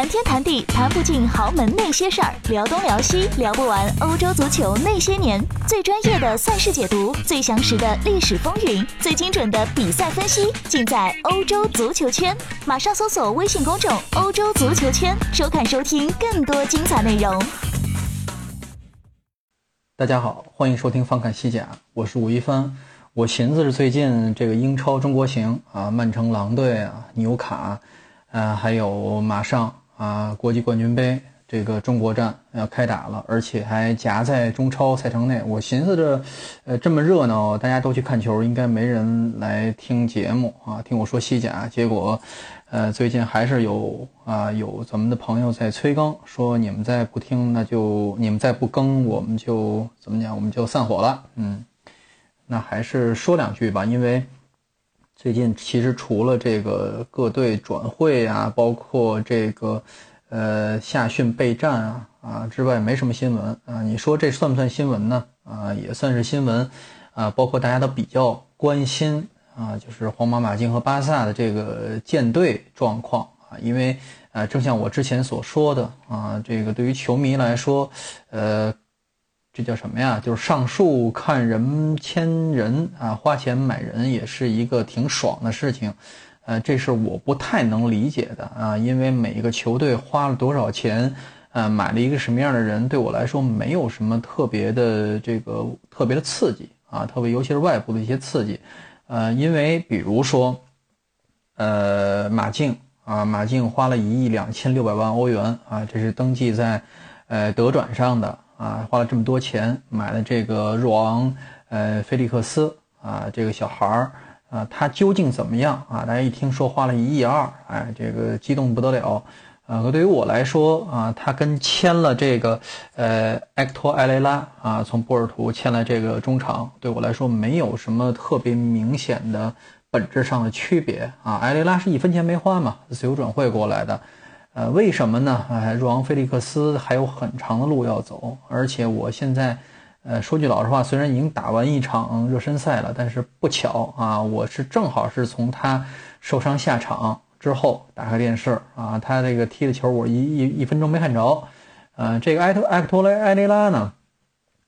谈天谈地谈不尽豪门那些事儿，聊东聊西聊不完欧洲足球那些年，最专业的赛事解读，最详实的历史风云，最精准的比赛分析，尽在欧洲足球圈。马上搜索微信公众“欧洲足球圈”，收看收听更多精彩内容。大家好，欢迎收听《放看西甲》，我是吴一帆。我寻思是最近这个英超中国行啊，曼城狼队啊，纽卡，还有马上啊国际冠军杯这个中国站要开打了，而且还夹在中超赛程内。我寻思着，这么热闹，大家都去看球，应该没人来听节目啊，听我说西甲。结果，最近还是有咱们的朋友在催更，说你们再不听，那就你们再不更，我们就怎么讲，我们就散伙了，嗯。那还是说两句吧，因为最近其实除了这个各队转会啊，包括这个夏训备战啊之外，没什么新闻啊。你说这算不算新闻呢？啊，也算是新闻啊。包括大家都比较关心啊，就是皇马、马竞和巴萨的这个建队状况啊，因为正像我之前所说的啊，这个对于球迷来说，这叫什么呀？就是上树看人牵人啊，花钱买人也是一个挺爽的事情，这是我不太能理解的啊，因为每一个球队花了多少钱，买了一个什么样的人，对我来说没有什么特别的刺激啊，特别尤其是外部的一些刺激，因为比如说，马竞花了1.26亿欧元啊，这是登记在德转上的。啊，花了这么多钱买了这个若昂，菲利克斯啊，这个小孩儿啊，他究竟怎么样啊？大家一听说花了1.2亿，哎，这个激动不得了。对于我来说啊，他跟签了这个埃克托·埃雷拉啊，从波尔图签了这个中场，对我来说没有什么特别明显的本质上的区别啊。埃雷拉是1分钱没花嘛，自由转会过来的。为什么呢？若昂·菲利克斯还有很长的路要走，而且我现在，说句老实话，虽然已经打完一场热身赛了，但是不巧啊，我是正好是从他受伤下场之后打开电视啊，他这个踢的球我一分钟没看着，这个埃克托·埃雷拉呢，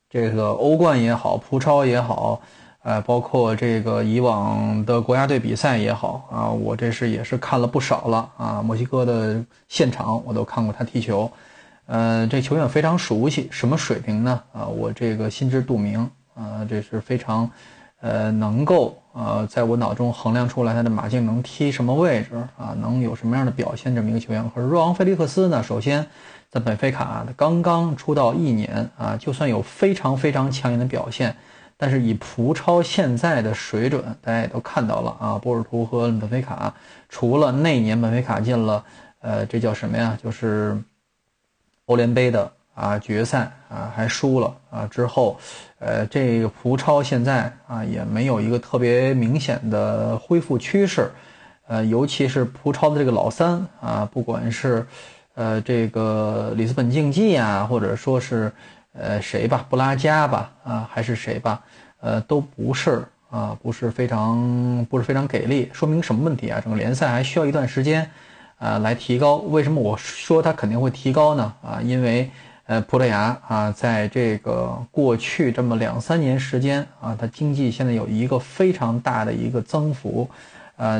这个欧冠也好，葡超也好。包括这个以往的国家队比赛也好啊，我这是也是看了不少了啊，墨西哥的现场我都看过他踢球，这球员非常熟悉，什么水平呢？啊，我这个心知肚明啊，这是非常能够在我脑中衡量出来他的马竞能踢什么位置啊，能有什么样的表现这么一个球员。可是若昂·菲利克斯呢，首先在本菲卡刚刚出道1年啊，就算有非常非常抢眼的表现。但是以葡超现在的水准，大家也都看到了啊，波尔图和本菲卡，除了那年本菲卡进了，这叫什么呀？就是欧联杯的啊决赛啊，还输了啊之后，这个葡超现在啊也没有一个特别明显的恢复趋势，尤其是葡超的这个老三啊，不管是这个里斯本竞技啊，或者说是。谁吧，布拉加吧，啊，还是谁吧，都不是啊，不是非常给力，说明什么问题啊？整个联赛还需要一段时间，来提高。为什么我说它肯定会提高呢？啊，因为葡萄牙啊，在这个过去这么2-3年时间啊，它经济现在有一个非常大的一个增幅，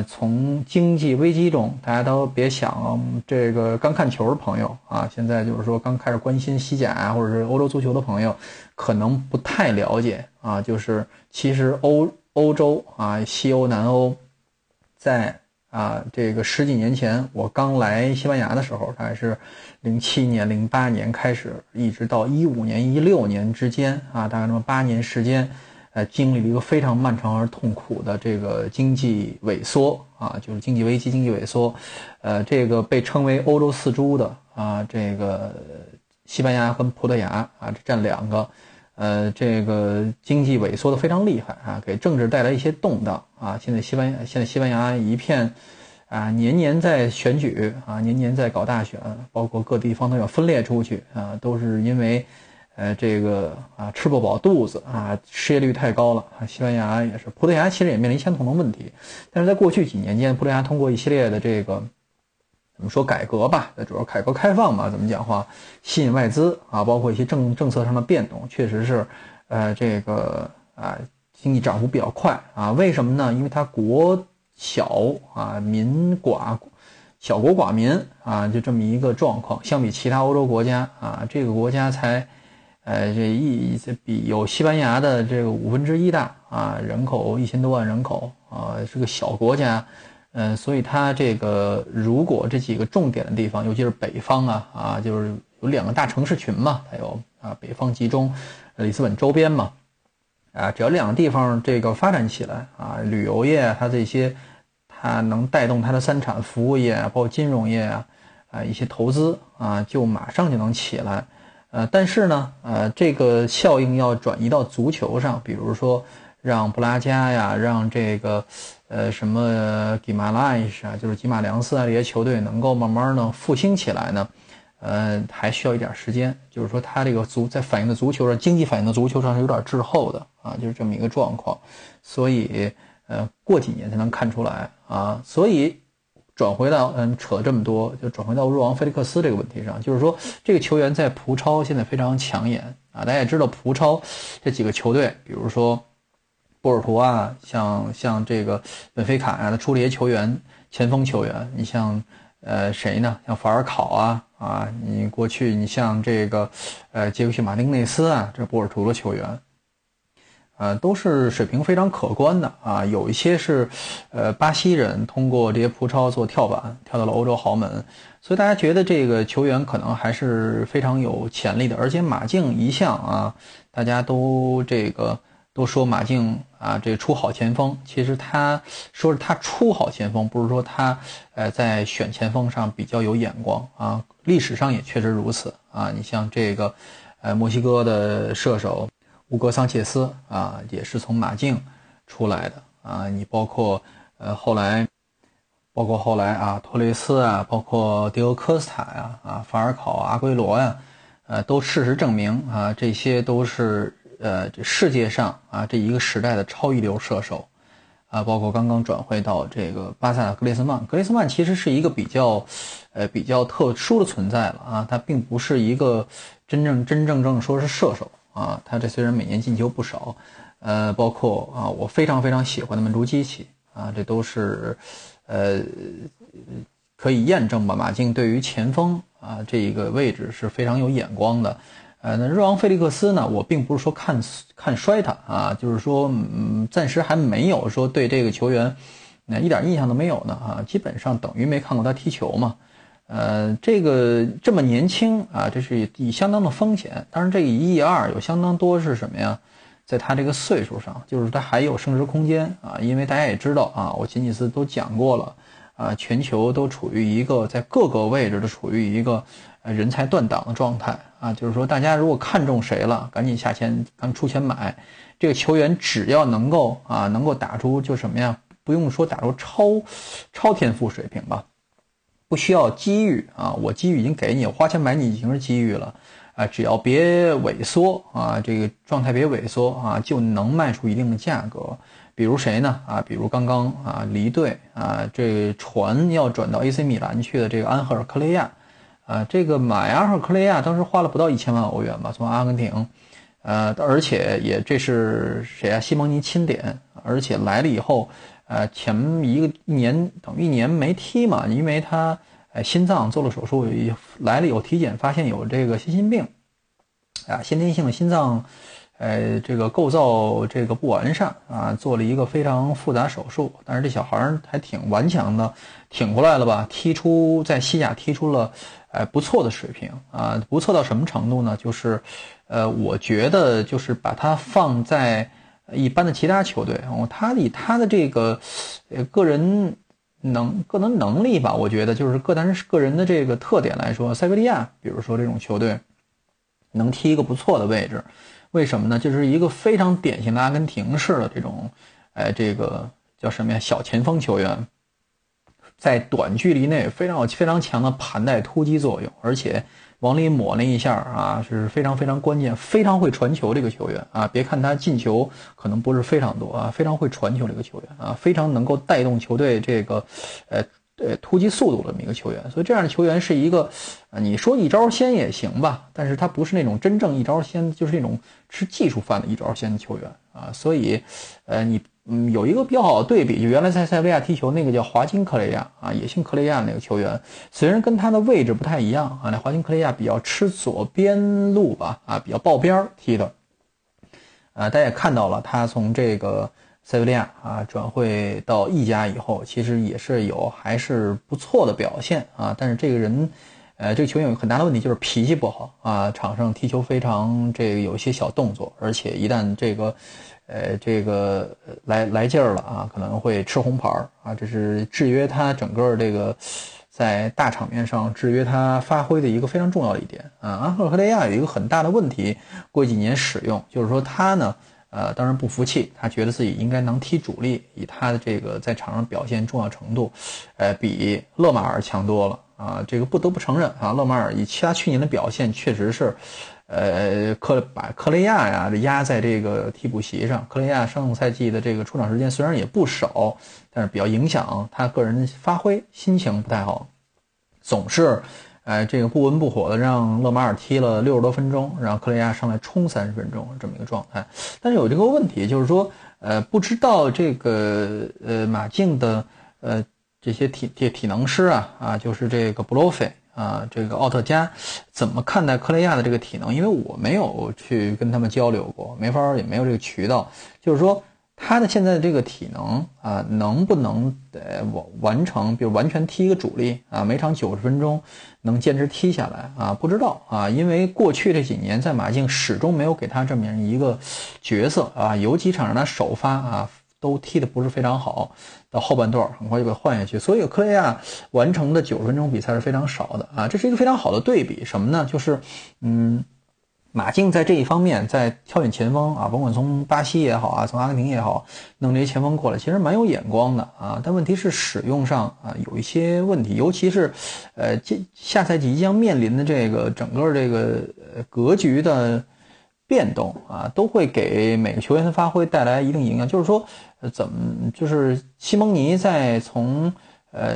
从经济危机中，大家都别想这个刚看球的朋友啊，现在就是说刚开始关心西甲啊，或者是欧洲足球的朋友，可能不太了解啊。就是其实欧洲啊，西欧、南欧，在啊这个十几年前，我刚来西班牙的时候，大概是07年、08年开始，一直到15年、16年之间啊，大概这么8年时间。经历了一个非常漫长而痛苦的这个经济萎缩啊，就是经济危机、经济萎缩，这个被称为欧洲四猪的啊，这个西班牙和葡萄牙啊，这占两个，这个经济萎缩的非常厉害啊，给政治带来一些动荡啊。现在西班牙一片啊，年年在选举啊，年年在搞大选，包括各地方都要分裂出去啊，都是因为。这个啊，吃不饱肚子啊，失业率太高了啊。西班牙也是，葡萄牙其实也面临相同的问题，但是在过去几年间，葡萄牙通过一系列的这个我们说改革吧，主要改革开放嘛，怎么讲话，吸引外资啊，包括一些政策上的变动，确实是这个啊经济涨幅比较快啊。为什么呢？因为它国小啊，民寡，小国寡民啊，就这么一个状况。相比其他欧洲国家啊，这个国家才这比有西班牙的这个1/5大啊，人口1000多万人口啊，是个小国家。所以它这个如果这几个重点的地方，尤其是北方啊，就是有2个大城市群嘛，它有啊北方集中，里斯本周边嘛，啊只要2个地方这个发展起来啊，旅游业它这些，它能带动它的三产服务业，包括金融业啊一些投资啊，就马上就能起来。但是呢，这个效应要转移到足球上，比如说让布拉加呀，让这个。什么吉马拉什啊，就是吉马良斯啊，这些球队能够慢慢呢复兴起来呢，还需要一点时间。就是说，它这个在反映的足球上，经济反映的足球上是有点滞后的啊，就是这么一个状况。所以，过几年才能看出来啊。所以，转回到扯这么多，就转回到入王菲利克斯这个问题上，就是说，这个球员在葡超现在非常抢眼啊。大家也知道，葡超这几个球队，比如说。波尔图啊，像这个本菲卡啊，他出了一些球员，前锋球员，你像谁呢？像法尔考啊，你过去你像这个杰克逊马丁内斯啊，这波尔图的球员，都是水平非常可观的啊。有一些是巴西人通过这些葡超做跳板，跳到了欧洲豪门，所以大家觉得这个球员可能还是非常有潜力的。而且马竞一向啊，大家都这个。都说马竞啊，这出好前锋，其实他说是他出好前锋，不是说他在选前锋上比较有眼光啊。历史上也确实如此啊。你像这个墨西哥的射手乌戈桑切斯啊，也是从马竞出来的啊。你包括后来啊，托雷斯啊，包括迪欧科斯塔呀，啊法尔考、阿圭罗呀，都事实证明啊，这些都是。这世界上啊，这一个时代的超一流射手，啊，包括刚刚转会到这个巴萨的格列斯曼，其实是一个比较特殊的存在了啊，他并不是一个真正说是射手啊，他这虽然每年进球不少，包括啊，我非常喜欢的门竹基奇啊，这都是可以验证吧，马竞对于前锋啊这一个位置是非常有眼光的。那热昂菲利克斯呢？我并不是说看衰他啊，就是说，暂时还没有说对这个球员，一点印象都没有呢啊，基本上等于没看过他踢球嘛。这个这么年轻啊，这是以相当的风险。当然，这个112有相当多是什么呀？在他这个岁数上，就是他还有升值空间啊，因为大家也知道啊，我前几次都讲过了啊，全球都处于一个在各个位置都处于一个。人才断档的状态啊，就是说大家如果看中谁了，赶紧下钱，出钱买。这个球员只要能够啊，能够打出就什么呀，不用说打出超天赋水平吧，不需要机遇啊，我机遇已经给你，我花钱买你已经是机遇了啊，只要别萎缩啊，这个状态别萎缩啊，就能卖出一定的价格。比如谁呢？啊，比如刚刚啊离队啊，这船要转到 AC 米兰去的这个安赫尔克雷亚。这个买阿尔克雷亚当时花了不到1000万欧元吧，从阿根廷，而且也这是谁啊？西蒙尼钦点，而且来了以后，前1年等于1年没踢嘛，因为他心脏做了手术，来了以后体检发现有这个心心病，啊，先天性的心脏，这个构造这个不完善啊，做了一个非常复杂手术，但是这小孩还挺顽强的，挺过来了吧？在西甲踢出了。不错的水平啊，不错到什么程度呢？就是，我觉得就是把它放在一般的其他球队，他以他的这个个人能力吧，我觉得就是个人的这个特点来说，塞维利亚，比如说这种球队，能踢一个不错的位置，为什么呢？就是一个非常典型的阿根廷式的这种，这个叫什么呀？小前锋球员。在短距离内非常强的盘带突击作用，而且往里抹那一下啊是非常关键，非常会传球这个球员啊，别看他进球可能不是非常多啊，非常会传球这个球员啊，非常能够带动球队这个突击速度的这么一个球员，所以这样的球员是一个，你说一招鲜也行吧，但是他不是那种真正一招鲜，就是那种吃技术饭的一招鲜的球员啊。所以，你有一个比较好的对比，就原来在塞维利亚踢球那个叫华金克雷亚啊，也姓克雷亚那个球员，虽然跟他的位置不太一样啊，那华金克雷亚比较吃左边路吧，啊，比较抱边踢的，啊，大家也看到了，他从这个塞维利亚啊转会到意甲以后，其实也是有还是不错的表现啊，但是这个人这个球员有很大的问题，就是脾气不好啊，场上踢球非常有一些小动作，而且一旦这个来劲儿了啊，可能会吃红牌啊，这是制约他整个这个在大场面上制约他发挥的一个非常重要的一点啊。安赫尔克雷亚有一个很大的问题，过几年使用，就是说他呢当然不服气，他觉得自己应该能踢主力，以他的这个在场上表现重要程度，比勒马尔强多了啊，这个不得不承认啊，勒马尔以他去年的表现确实是，把克雷亚呀压在这个替补席上，克雷亚上赛季的这个出场时间虽然也不少，但是比较影响他个人发挥，心情不太好，总是这个不温不火的让勒马尔踢了60多分钟，然后克雷亚上来冲30分钟这么一个状态。但是有这个问题，就是说不知道这个马竞的这些体能师啊就是这个布洛菲啊，这个奥特加怎么看待克雷亚的这个体能，因为我没有去跟他们交流过，没法也没有这个渠道，就是说他的现在的这个体能啊，能不能完成，比如完全踢一个主力啊，每场90分钟能坚持踢下来啊？不知道啊，因为过去这几年在马竞始终没有给他这么一个角色啊，有几场让他首发啊都踢的不是非常好，到后半段很快就被换下去，所以克雷亚完成的90分钟比赛是非常少的啊，这是一个非常好的对比，什么呢？就是马竞在这一方面，在挑选前锋啊，甭管从巴西也好啊，从阿根廷也好，弄这些前锋过来，其实蛮有眼光的啊。但问题是使用上啊有一些问题，尤其是下赛季即将面临的这个整个这个格局的变动啊，都会给每个球员的发挥带来一定影响。就是说，就是西蒙尼在从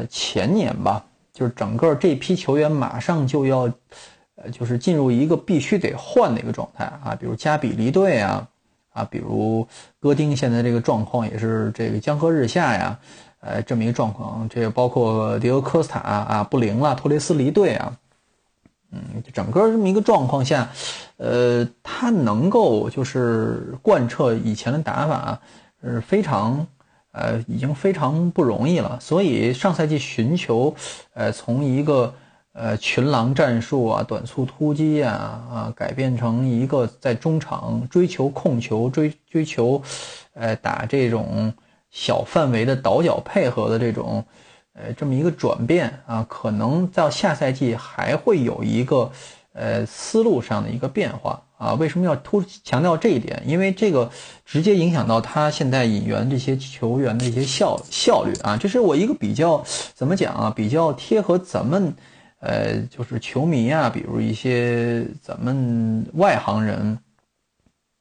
前年吧，就是整个这批球员马上就要。就是进入一个必须得换的一个状态啊，比如加比离队啊，比如戈丁现在这个状况也是这个江河日下呀，这么一个状况，这包括迪欧科斯塔啊不灵了，托雷斯离队啊，整个这么一个状况下，他能够就是贯彻以前的打法，非常。已经非常不容易了，所以上赛季寻求从一个。群狼战术啊，短促突击啊改变成一个在中场追求控球，追求打这种小范围的倒脚配合的这种这么一个转变啊，可能到下赛季还会有一个思路上的一个变化啊。为什么要强调这一点？因为这个直接影响到他现在引援这些球员的一些效率啊。这是我一个比较怎么讲啊，比较贴合咱们就是球迷啊，比如一些咱们外行人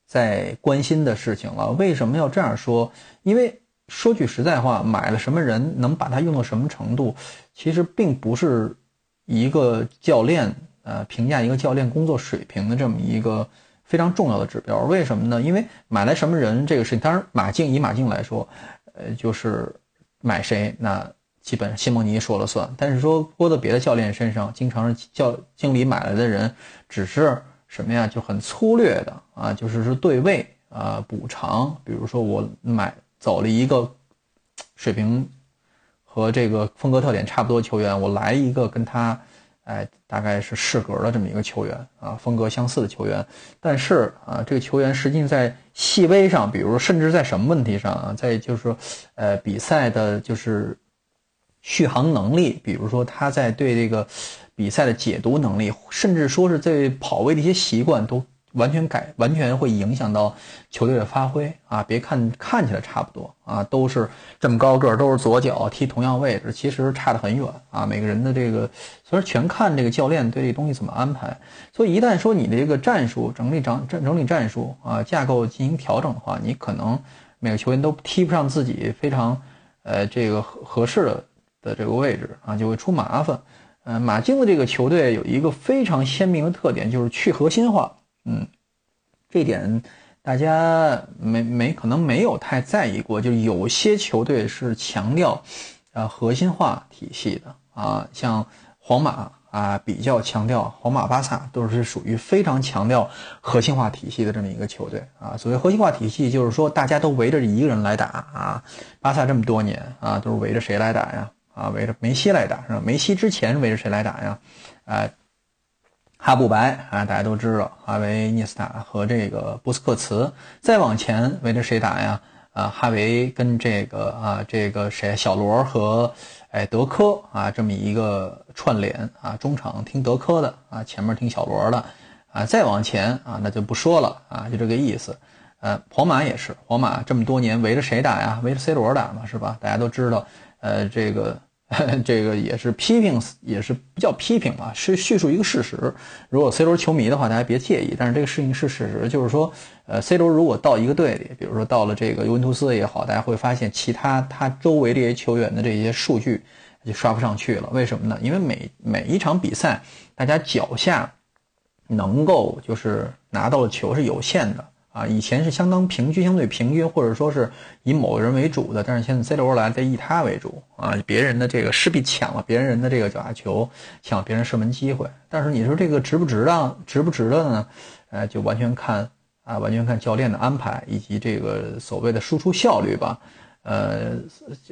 在关心的事情了。为什么要这样说？因为说句实在话，买了什么人，能把它用到什么程度，其实并不是一个教练评价一个教练工作水平的这么一个非常重要的指标。为什么呢？因为买来什么人这个事情，当然以马竞来说，就是买谁那。基本上西蒙尼说了算，但是说播到别的教练身上，经常是经理买来的人，只是什么呀，就很粗略的啊，就是说对位啊，补偿，比如说我走了一个水平和这个风格特点差不多球员，我来一个跟他大概是适格的这么一个球员啊，风格相似的球员，但是啊，这个球员实际在细微上，比如说甚至在什么问题上啊，在就是说比赛的就是。续航能力，比如说他在对这个比赛的解读能力，甚至说是对跑位的一些习惯都完全会影响到球队的发挥啊！别看起来差不多啊，都是这么高个，都是左脚踢同样位置，其实差得很远啊！每个人的这个，所以全看这个教练对这东西怎么安排。所以一旦说你的这个战术整理战术啊，架构进行调整的话，你可能每个球员都踢不上自己非常这个合适的。的这个位置啊，就会出麻烦。马竞的这个球队有一个非常鲜明的特点，就是去核心化。这点大家可能没有太在意过，就是有些球队是强调核心化体系的啊，像皇马啊比较强调，皇马巴萨都是属于非常强调核心化体系的这么一个球队啊。所谓核心化体系就是说大家都围着一个人来打啊，巴萨这么多年啊都是围着谁来打呀？啊，围着梅西来打是吧？梅西之前围着谁来打呀？哈布白啊，大家都知道，哈维涅斯塔和这个布斯克茨。再往前围着谁打呀？哈维跟这个谁，小罗和德科啊，这么一个串联啊，中场听德科的啊，前面听小罗的啊。再往前啊，那就不说了啊，就这个意思。皇马也是，皇马这么多年围着谁打呀？围着 C 罗打嘛，是吧？大家都知道。这个也是批评，也是不叫批评吧，是叙述一个事实。如果 C 罗球迷的话，大家别介意，但是这个事情是事实，就是说C 罗如果到一个队里，比如说到了这个尤文图斯也好，大家会发现其他他周围这些球员的这些数据就刷不上去了。为什么呢？因为每一场比赛大家脚下能够就是拿到的球是有限的。啊，以前是相对平均，或者说是以某人为主的，但是现在 C 罗来得以他为主啊，别人的这个势必抢了别人的这个脚下球，抢别人射门机会。但是你说这个值不值得呢？就完全看教练的安排以及这个所谓的输出效率吧。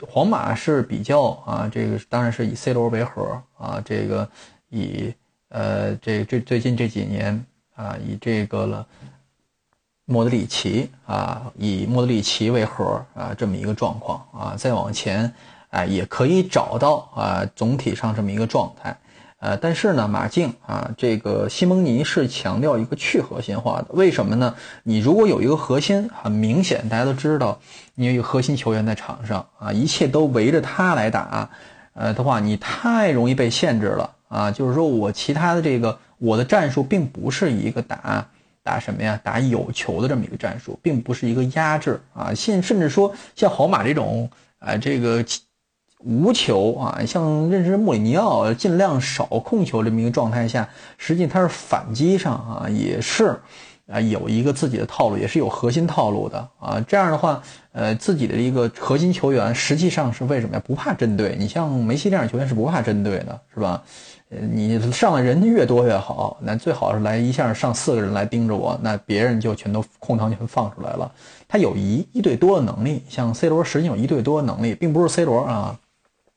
皇马是比较啊，这个当然是以 C 罗为核啊，这个以最近这几年啊，以这个了。以莫德里奇为核啊，这么一个状况啊，再往前啊也可以找到啊总体上这么一个状态。但是呢，马竞啊，这个西蒙尼是强调一个去核心化的。为什么呢？你如果有一个核心，很明显大家都知道，你有一个核心球员在场上啊，一切都围着他来打的话，你太容易被限制了啊。就是说我其他的这个我的战术并不是一个打什么呀？打有球的这么一个战术，并不是一个压制啊。甚至说像皇马这种这个无球啊，像认识穆里尼奥尽量少控球这么一个状态下，实际它是反击上啊，也是有一个自己的套路，也是有核心套路的啊。这样的话，自己的一个核心球员实际上是为什么呀？不怕针对，你像梅西这样球员是不怕针对的，是吧？你上的人越多越好，那最好是来一下上四个人来盯着我，那别人就全都空档全放出来了。他有一对多的能力，像 C 罗实际有一对多的能力，并不是 C 罗啊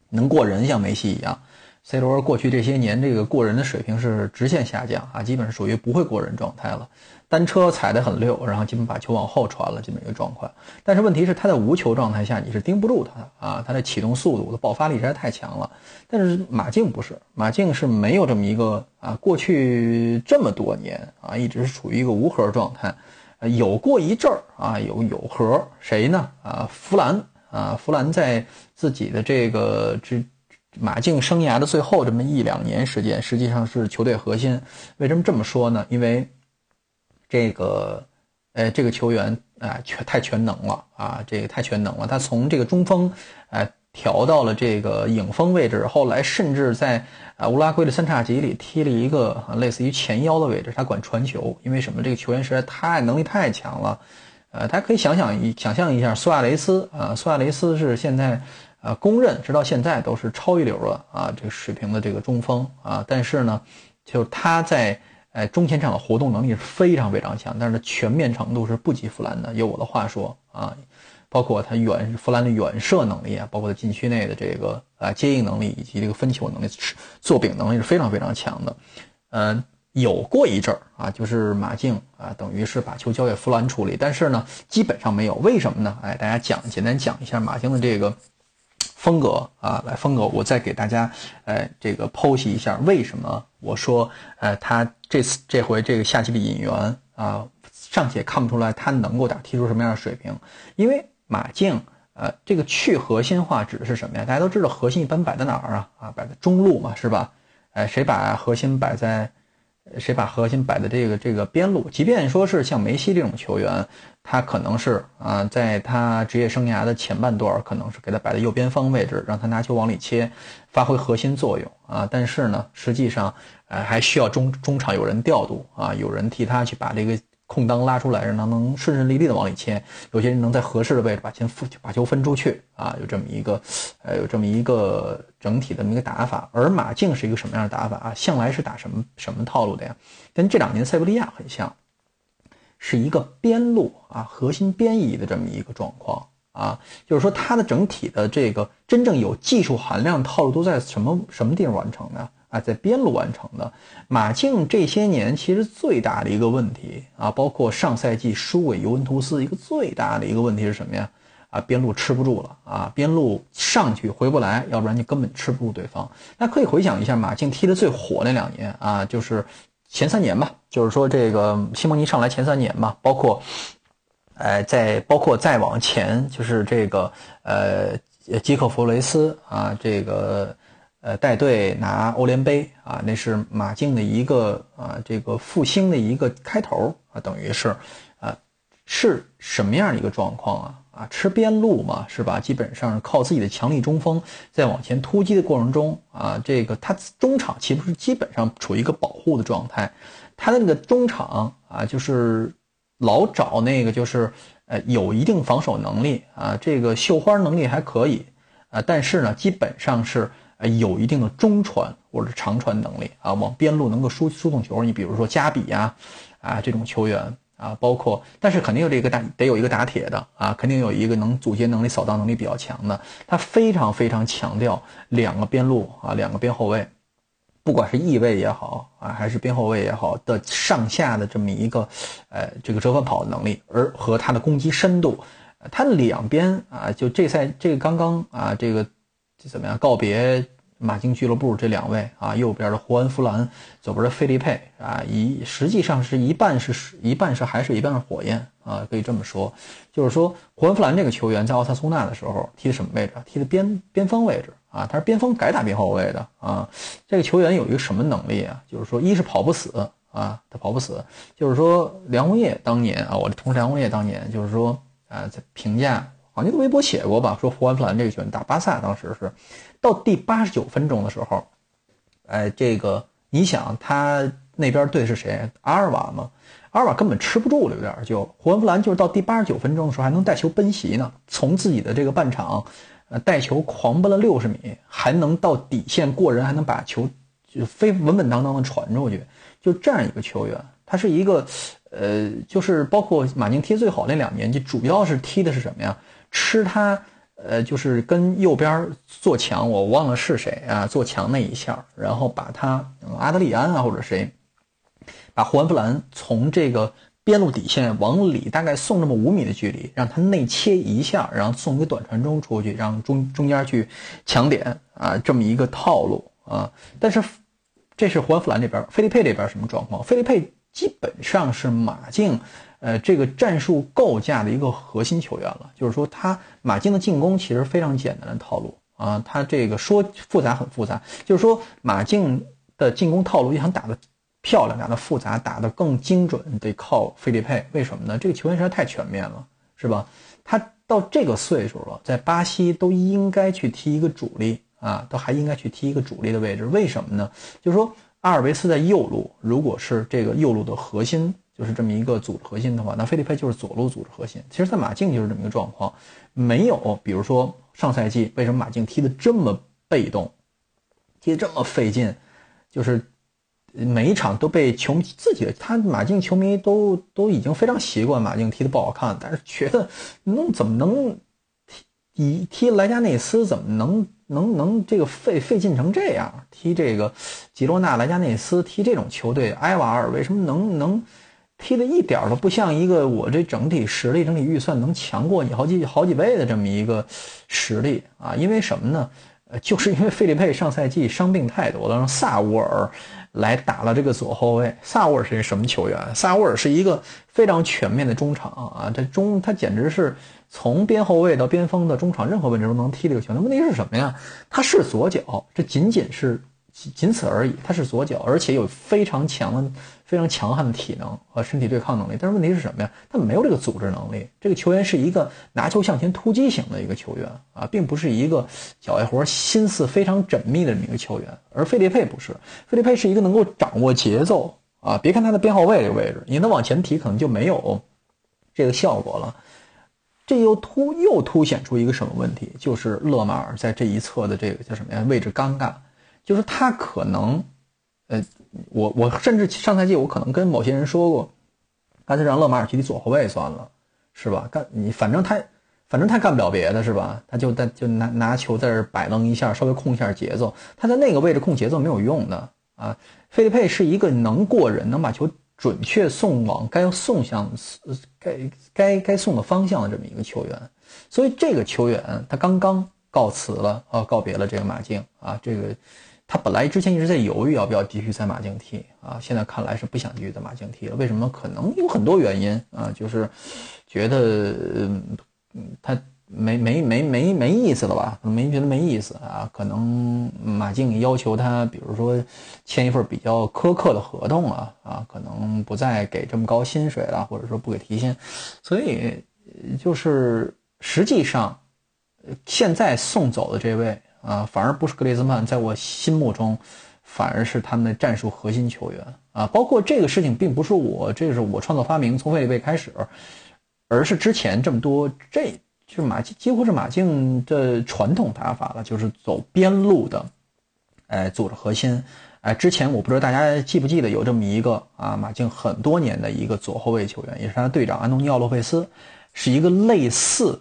能过人，像梅西一样。C 罗过去这些年这个过人的水平是直线下降啊，基本属于不会过人状态了。单车踩得很溜，然后基本把球往后传了这么一个状况。但是问题是他在无球状态下你是盯不住他啊，他的启动速度的爆发力实在太强了。但是马竞不是，马竞是没有这么一个啊，过去这么多年啊一直是处于一个无核状态。有过一阵儿啊有核，谁呢？弗兰在自己的这个马竞生涯的最后这么一两年时间，实际上是球队核心。为什么这么说呢？因为这个球员太全能了啊，这个太全能了。他从这个中锋调到了这个影锋位置，后来甚至在乌拉圭的三叉戟里踢了一个类似于前腰的位置，他管传球。因为什么？这个球员实在能力太强了。他可以想象一下苏亚雷斯啊，苏亚雷斯是现在公认直到现在都是超一流了啊，这个水平的这个中锋啊。但是呢，就他在中前场的活动能力是非常非常强，但是全面程度是不及弗兰的，有我的话说啊，包括他弗兰的远射能力啊，包括他禁区内的这个接应能力以及这个分球能力、做饼能力是非常非常强的。有过一阵儿啊，就是马竞啊，等于是把球交给弗兰处理，但是呢，基本上没有。为什么呢？大家简单讲一下马竞的这个风格啊，我再给大家这个剖析一下为什么我说他这回这个夏季的引援啊，尚且看不出来他能够踢出什么样的水平。因为马竞这个去核心化指的是什么呀？大家都知道核心一般摆在哪儿啊？摆在中路嘛，是吧？谁把核心摆在谁把核心摆在这个边路。即便说是像梅西这种球员，他可能是在他职业生涯的前半段可能是给他摆在右边锋位置，让他拿球往里切，发挥核心作用但是呢实际上还需要中场有人调度有人替他去把这个空当拉出来，让他能顺顺利利的往里切，有些人能在合适的位置把球分出去有这么一个整体的一个打法。而马竞是一个什么样的打法向来是打什么套路的呀？跟这两年塞维利亚很像，是一个边路核心边翼的这么一个状况就是说它的整体的这个真正有技术含量套路都在什么地方完成的在边路完成的。马竞这些年其实最大的一个问题包括上赛季输给尤文图斯，一个最大的一个问题是什么呀？边路吃不住了边路上去回不来，要不然就根本吃不住对方。那可以回想一下马竞踢得最火那两年就是前三年吧，就是说这个西蒙尼上来前三年吧，包括再往前就是这个基克弗雷斯这个带队拿欧联杯那是马竞的一个这个复兴的一个开头等于是是什么样的一个状况吃边路嘛，是吧？基本上靠自己的强力中锋在往前突击的过程中这个他中场岂不是基本上处于一个保护的状态？他的那个中场就是老找那个就是有一定防守能力这个绣花能力还可以但是呢基本上是有一定的中传或者长传能力往边路能够输送球。你比如说加比这种球员包括，但是肯定有这个得有一个打铁的肯定有一个能组接能力、扫荡能力比较强的。他非常非常强调两个边路两个边后卫，不管是翼位也好还是边后卫也好的上下的这么一个这个折返跑的能力，而和他的攻击深度，他两边就这个刚刚这个。怎么样告别马竞俱乐部这两位右边的胡安·弗兰，左边的菲利佩实际上是一半是海水，一半是火焰可以这么说。就是说胡安·弗兰这个球员在奥萨苏纳的时候踢的什么位置？踢的边锋位置他是边锋改打边后卫的这个球员有一个什么能力就是说一是跑不死他跑不死，就是说梁宏业当年我的同事梁宏业当年就是说在评价好像微博写过吧，说胡安·弗兰这个球员打巴萨当时是到第89分钟的时候这个你想他那边对是谁？阿尔瓦吗？阿尔瓦根本吃不住了，有点就胡安·弗兰就是到第89分钟的时候还能带球奔袭呢，从自己的这个半场带球狂奔了60米，还能到底线过人，还能把球就非稳稳当当的传出去。就这样一个球员，他是一个就是包括马竞踢最好那两年，就主要是踢的是什么呀？吃他就是跟右边做墙，我忘了是谁做墙那一下，然后把他阿德里安或者谁把胡安·弗兰从这个边路底线往里大概送这么5米的距离，让他内切一下，然后送一个短传中出去，让中间去抢点这么一个套路但是这是胡安·弗兰这边。菲利佩这边什么状况？菲利佩基本上是马竞这个战术构架的一个核心球员了。就是说他马竞的进攻其实非常简单的套路他这个说复杂很复杂，就是说马竞的进攻套路也想打得漂亮，打得复杂，打得更精准，得靠菲利佩。为什么呢？这个球员实在太全面了，是吧？他到这个岁数了，在巴西都应该去踢一个主力都还应该去踢一个主力的位置。为什么呢？就是说阿尔维斯在右路，如果是这个右路的核心，就是这么一个组织核心的话，那菲利佩就是左路组织核心。其实在马竞就是这么一个状况。没有比如说上赛季为什么马竞踢得这么被动，踢得这么费劲，就是每一场都被球迷自己的马竞球迷都已经非常习惯马竞踢得不好看，但是觉得怎么能踢莱加内斯，怎么能这个费劲成这样，踢这个吉罗纳、莱加内斯，踢这种球队埃瓦尔，为什么能踢的一点都不像一个我这整体实力、整体预算能强过你好几倍的这么一个实力因为什么呢？就是因为菲利佩上赛季伤病太多了，让萨乌尔来打了这个左后卫。萨乌尔是什么球员？萨乌尔是一个非常全面的中场他简直是从边后卫到边锋的中场任何位置都能踢这个球员。问题是什么呀？他是左脚，这仅仅是仅此而已。他是左脚，而且有非常强悍的体能和身体对抗能力。但是问题是什么呀？他没有这个组织能力。这个球员是一个拿球向前突击型的一个球员啊，并不是一个脚外活心思非常缜密的这么一个球员。而费利佩不是，费利佩是一个能够掌握节奏啊。别看他的边后卫这个位置，你能往前提可能就没有这个效果了。这又凸显出一个什么问题，就是勒马尔在这一侧的这个叫什么呀位置尴尬，就是他可能我甚至上赛季我可能跟某些人说过，干脆让勒马尔去踢左后卫算了，是吧？反正他干不了别的，是吧？他就拿球在这摆弄一下，稍微控一下节奏，他在那个位置控节奏没有用的啊。费利佩是一个能过人，能把球准确送往该送的方向的这么一个球员，所以这个球员他刚刚告别了这个马竞啊，这个他本来之前一直在犹豫要不要继续在马竞踢啊，现在看来是不想继续在马竞踢了。为什么？可能有很多原因啊，就是觉得他没意思了吧，没意思啊。可能马竞要求他比如说签一份比较苛刻的合同啊，可能不再给这么高薪水了，或者说不给提薪。所以就是实际上现在送走的这位啊，反而不是格列兹曼，在我心目中反而是他们的战术核心球员啊。包括这个事情并不是这是我创造发明，从费利佩开始，而是之前这么多就是马竞几乎是马竞的传统打法了，就是走边路的，组织核心。之前我不知道大家记不记得有这么一个啊，马竞很多年的一个左后卫球员，也是他的队长安东尼奥洛佩斯，是一个类似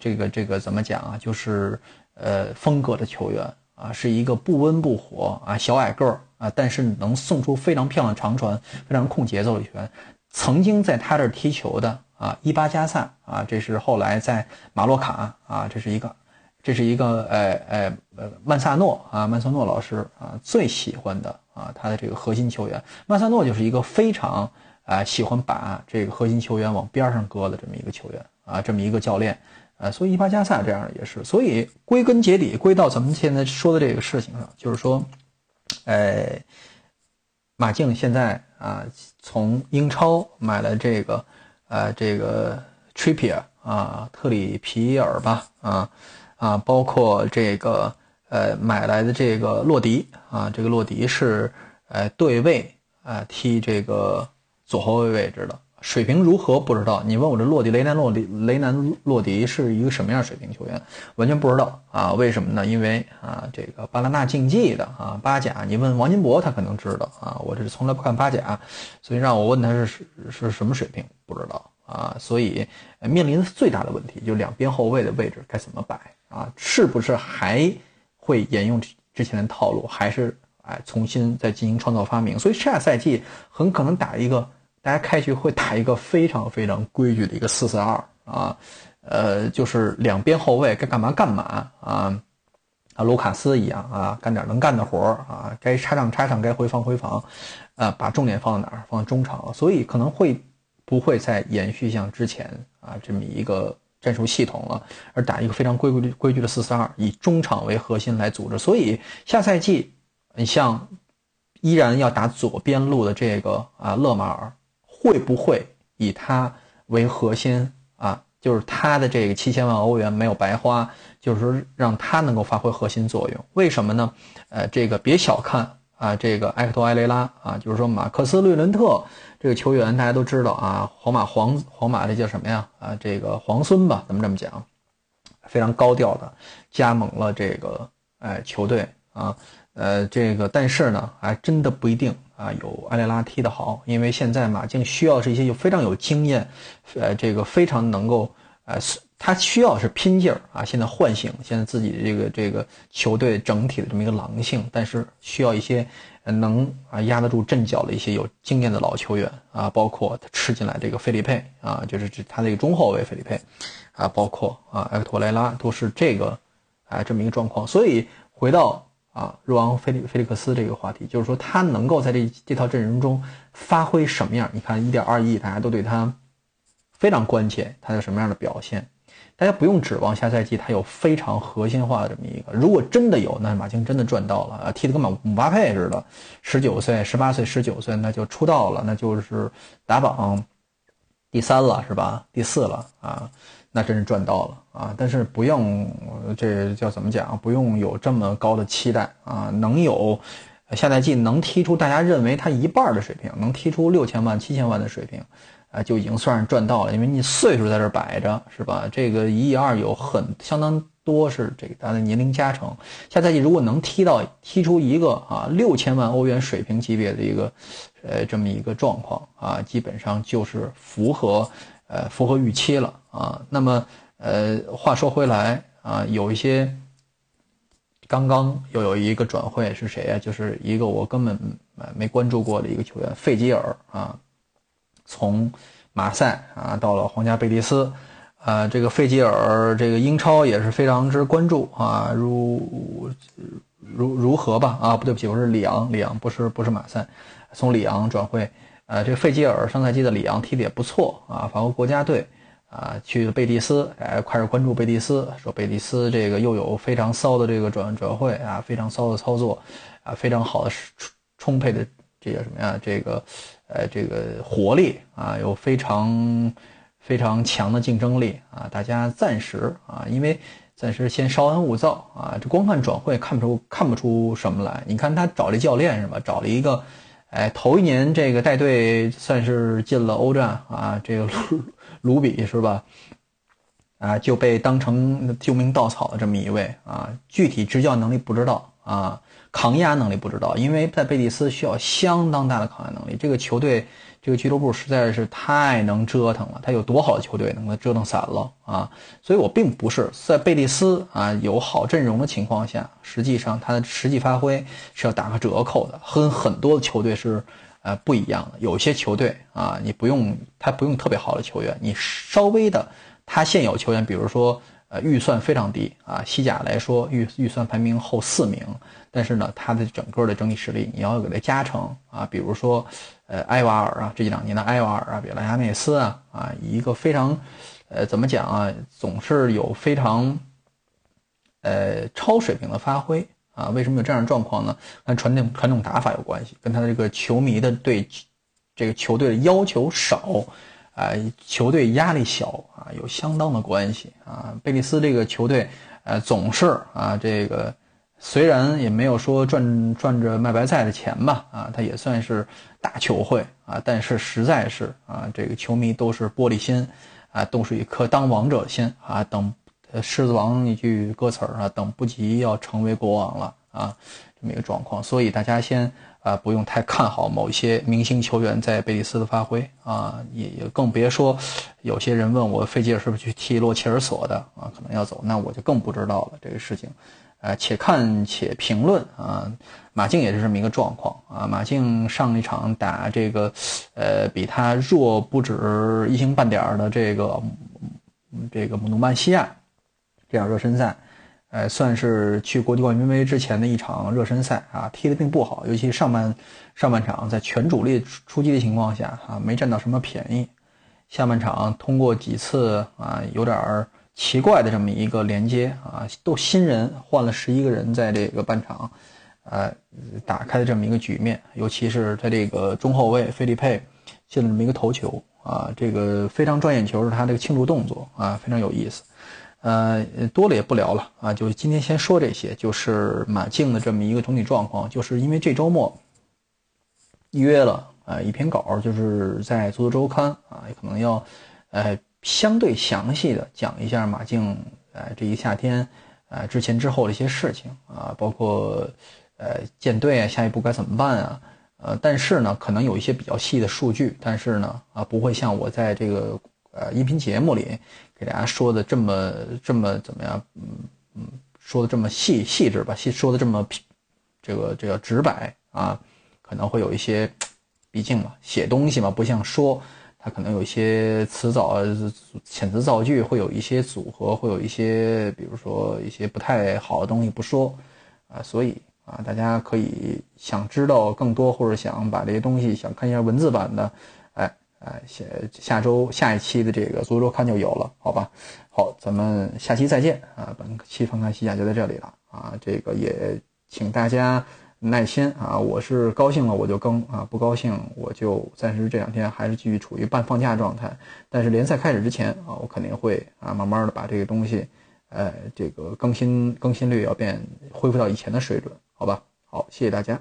这个怎么讲啊，就是风格的球员啊，是一个不温不火啊，小矮个儿啊，但是能送出非常漂亮长传，非常控节奏的球员。曾经在他这儿踢球的啊，伊巴加萨啊，这是后来在马洛卡啊，这是一个曼萨诺老师啊最喜欢的啊他的这个核心球员。曼萨诺就是一个非常喜欢把这个核心球员往边上搁的这么一个球员啊，这么一个教练啊，所以伊巴加萨这样的也是。所以归根结底归到咱们现在说的这个事情上，就是说马竞现在啊从英超买了这个 Trippier 啊，特里皮尔吧啊，包括这个买来的这个洛迪啊，这个洛迪是对位踢这个左后卫位置的，水平如何不知道。你问我这雷南洛迪是一个什么样水平球员，完全不知道啊。为什么呢？因为啊这个巴拉纳竞技的啊巴甲，你问王金博他可能知道啊，我这是从来不看巴甲，所以让我问他是什么水平不知道啊。所以面临最大的问题就是两边后卫的位置该怎么摆啊，是不是还会沿用之前的套路，还是重新再进行创造发明。所以下赛季很可能大家开局会打一个非常非常规矩的一个 4-4-2 啊，就是两边后卫该干嘛干嘛啊，卢卡斯一样啊，干点能干的活啊，该插上插上，该回防回防，把重点放在哪儿？放在中场。所以可能会不会再延续像之前啊这么一个战术系统了，而打一个非常规矩的 4-4-2， 以中场为核心来组织。所以下赛季你像依然要打左边路的这个勒马尔。会不会以他为核心啊？就是他的这个7000万欧元没有白花，就是说让他能够发挥核心作用。为什么呢？这个别小看啊，这个埃克托埃雷拉啊，就是说马克斯·略伦特这个球员，大家都知道啊，皇马这叫什么呀？啊，这个皇孙吧，咱们这么讲，非常高调的加盟了这个球队啊，这个但是呢，还真的不一定。啊，有埃雷拉踢得好，因为现在马竞需要是一些非常有经验，这个非常能够，他需要是拼劲儿啊，现在唤醒现在自己这个球队整体的这么一个狼性，但是需要一些能压得住阵脚的一些有经验的老球员啊，包括他吃进来这个费利佩啊，就是他这个中后卫费利佩啊，包括埃克托雷拉都是这个这么一个状况，所以回到。若昂菲利克斯这个话题，就是说他能够在这套阵容中发挥什么样？你看 1.2 亿大家都对他非常关切，他有什么样的表现？大家不用指望下赛季他有非常核心化的这么一个，如果真的有，那马竞真的赚到了啊，踢得跟姆巴佩似的，18岁、19岁，那就出道了，那就是打榜第3了是吧？第4了啊，那真是赚到了啊！但是不用这叫怎么讲？不用有这么高的期待啊，能有下赛季能踢出大家认为他一半的水平，能踢出6000万、7000万的水平。就已经算是赚到了，因为你岁数在这儿摆着，是吧？这个112有相当多是这个大家的年龄加成。下赛季如果能踢出一个6000万欧元水平级别的一个这么一个状况啊，基本上就是符合预期了啊。那么话说回来啊，有一些刚刚又有一个转会是谁啊？就是一个我根本没关注过的一个球员费吉尔啊。从马赛啊到了皇家贝蒂斯，这个费吉尔这个英超也是非常之关注啊，如何吧啊，不对不起，我是里昂不是马赛，从里昂转会，这个费吉尔上赛季的里昂踢得也不错啊，法国国家队啊去贝蒂斯，开始关注贝蒂斯，说贝蒂斯这个又有非常骚的这个转会啊，非常骚的操作啊，非常好的充沛的这叫什么呀？这个这个活力啊，有非常非常强的竞争力啊！大家暂时啊，因为暂时先稍安勿躁啊。这光看转会看不出什么来。你看他找了教练是吧？找了一个，头一年这个带队算是进了欧战啊，这个卢比是吧？啊，就被当成救命稻草的这么一位啊，具体执教能力不知道啊。抗压能力不知道，因为在贝蒂斯需要相当大的抗压能力。这个球队，这个俱乐部实在是太能折腾了。他有多好的球队能够折腾散了啊？所以我并不是在贝蒂斯啊有好阵容的情况下，实际上他的实际发挥是要打个折扣的，和很多的球队是不一样的。有些球队啊，你不用特别好的球员，你稍微的他现有球员，比如说。预算非常低啊，西甲来说预算排名后4名，但是呢他的整个的整体实力你要给他加成啊，比如说埃瓦尔啊，这几两年的埃瓦尔啊，比如亚内斯啊一个非常怎么讲啊，总是有非常超水平的发挥啊。为什么有这样的状况呢？跟传统打法有关系，跟他的这个球迷的对这个球队的要求少。球队压力小啊，有相当的关系啊。贝蒂斯这个球队，总是啊，这个虽然也没有说赚着卖白菜的钱吧啊，他也算是大球会啊，但是实在是啊，这个球迷都是玻璃心啊，都是一颗当王者心啊，等狮子王一句歌词啊，等不及要成为国王了啊，这么一个状况。所以大家先。不用太看好某一些明星球员在贝蒂斯的发挥啊，也更别说有些人问我费吉尔是不是去踢洛切尔索的啊，可能要走，那我就更不知道了这个事情，且看且评论啊。马竞也是这么一个状况啊，马竞上一场打这个比他弱不止1星半点的这个姆努曼西亚这场热身赛。算是去国际冠军杯之前的一场热身赛啊，踢得并不好，尤其上半场在全主力出击的情况下啊，没占到什么便宜。下半场通过几次啊有点奇怪的这么一个连接啊，都新人换了11个人在这个半场打开的这么一个局面，尤其是他这个中后卫菲利佩进了这么一个头球啊，这个非常赚眼球，是他这个庆祝动作啊，非常有意思。多了也不聊了啊，就今天先说这些，就是马竞的这么一个总体状况，就是因为这周末约了一篇稿，就是在足球周刊啊，可能要相对详细的讲一下马竞这一夏天之前之后的一些事情啊，包括建队啊，下一步该怎么办啊。但是呢可能有一些比较细的数据，但是呢啊不会像我在这个音频节目里给大家说的这么怎么样，说的这么细致吧，说的这么这个直白啊，可能会有一些，毕竟嘛，写东西嘛，不像说，它可能有一些遣词造句，会有一些组合，会有一些，比如说一些不太好的东西不说啊，所以啊，大家可以想知道更多，或者想把这些东西想看一下文字版的。下一期的这个足球看就有了，好吧？好，咱们下期再见啊！本期翻看西甲就在这里了啊！这个也请大家耐心啊！我是高兴了我就更啊，不高兴我就暂时这两天还是继续处于半放假状态。但是联赛开始之前啊，我肯定会啊慢慢的把这个东西，这个更新率要恢复到以前的水准，好吧？好，谢谢大家。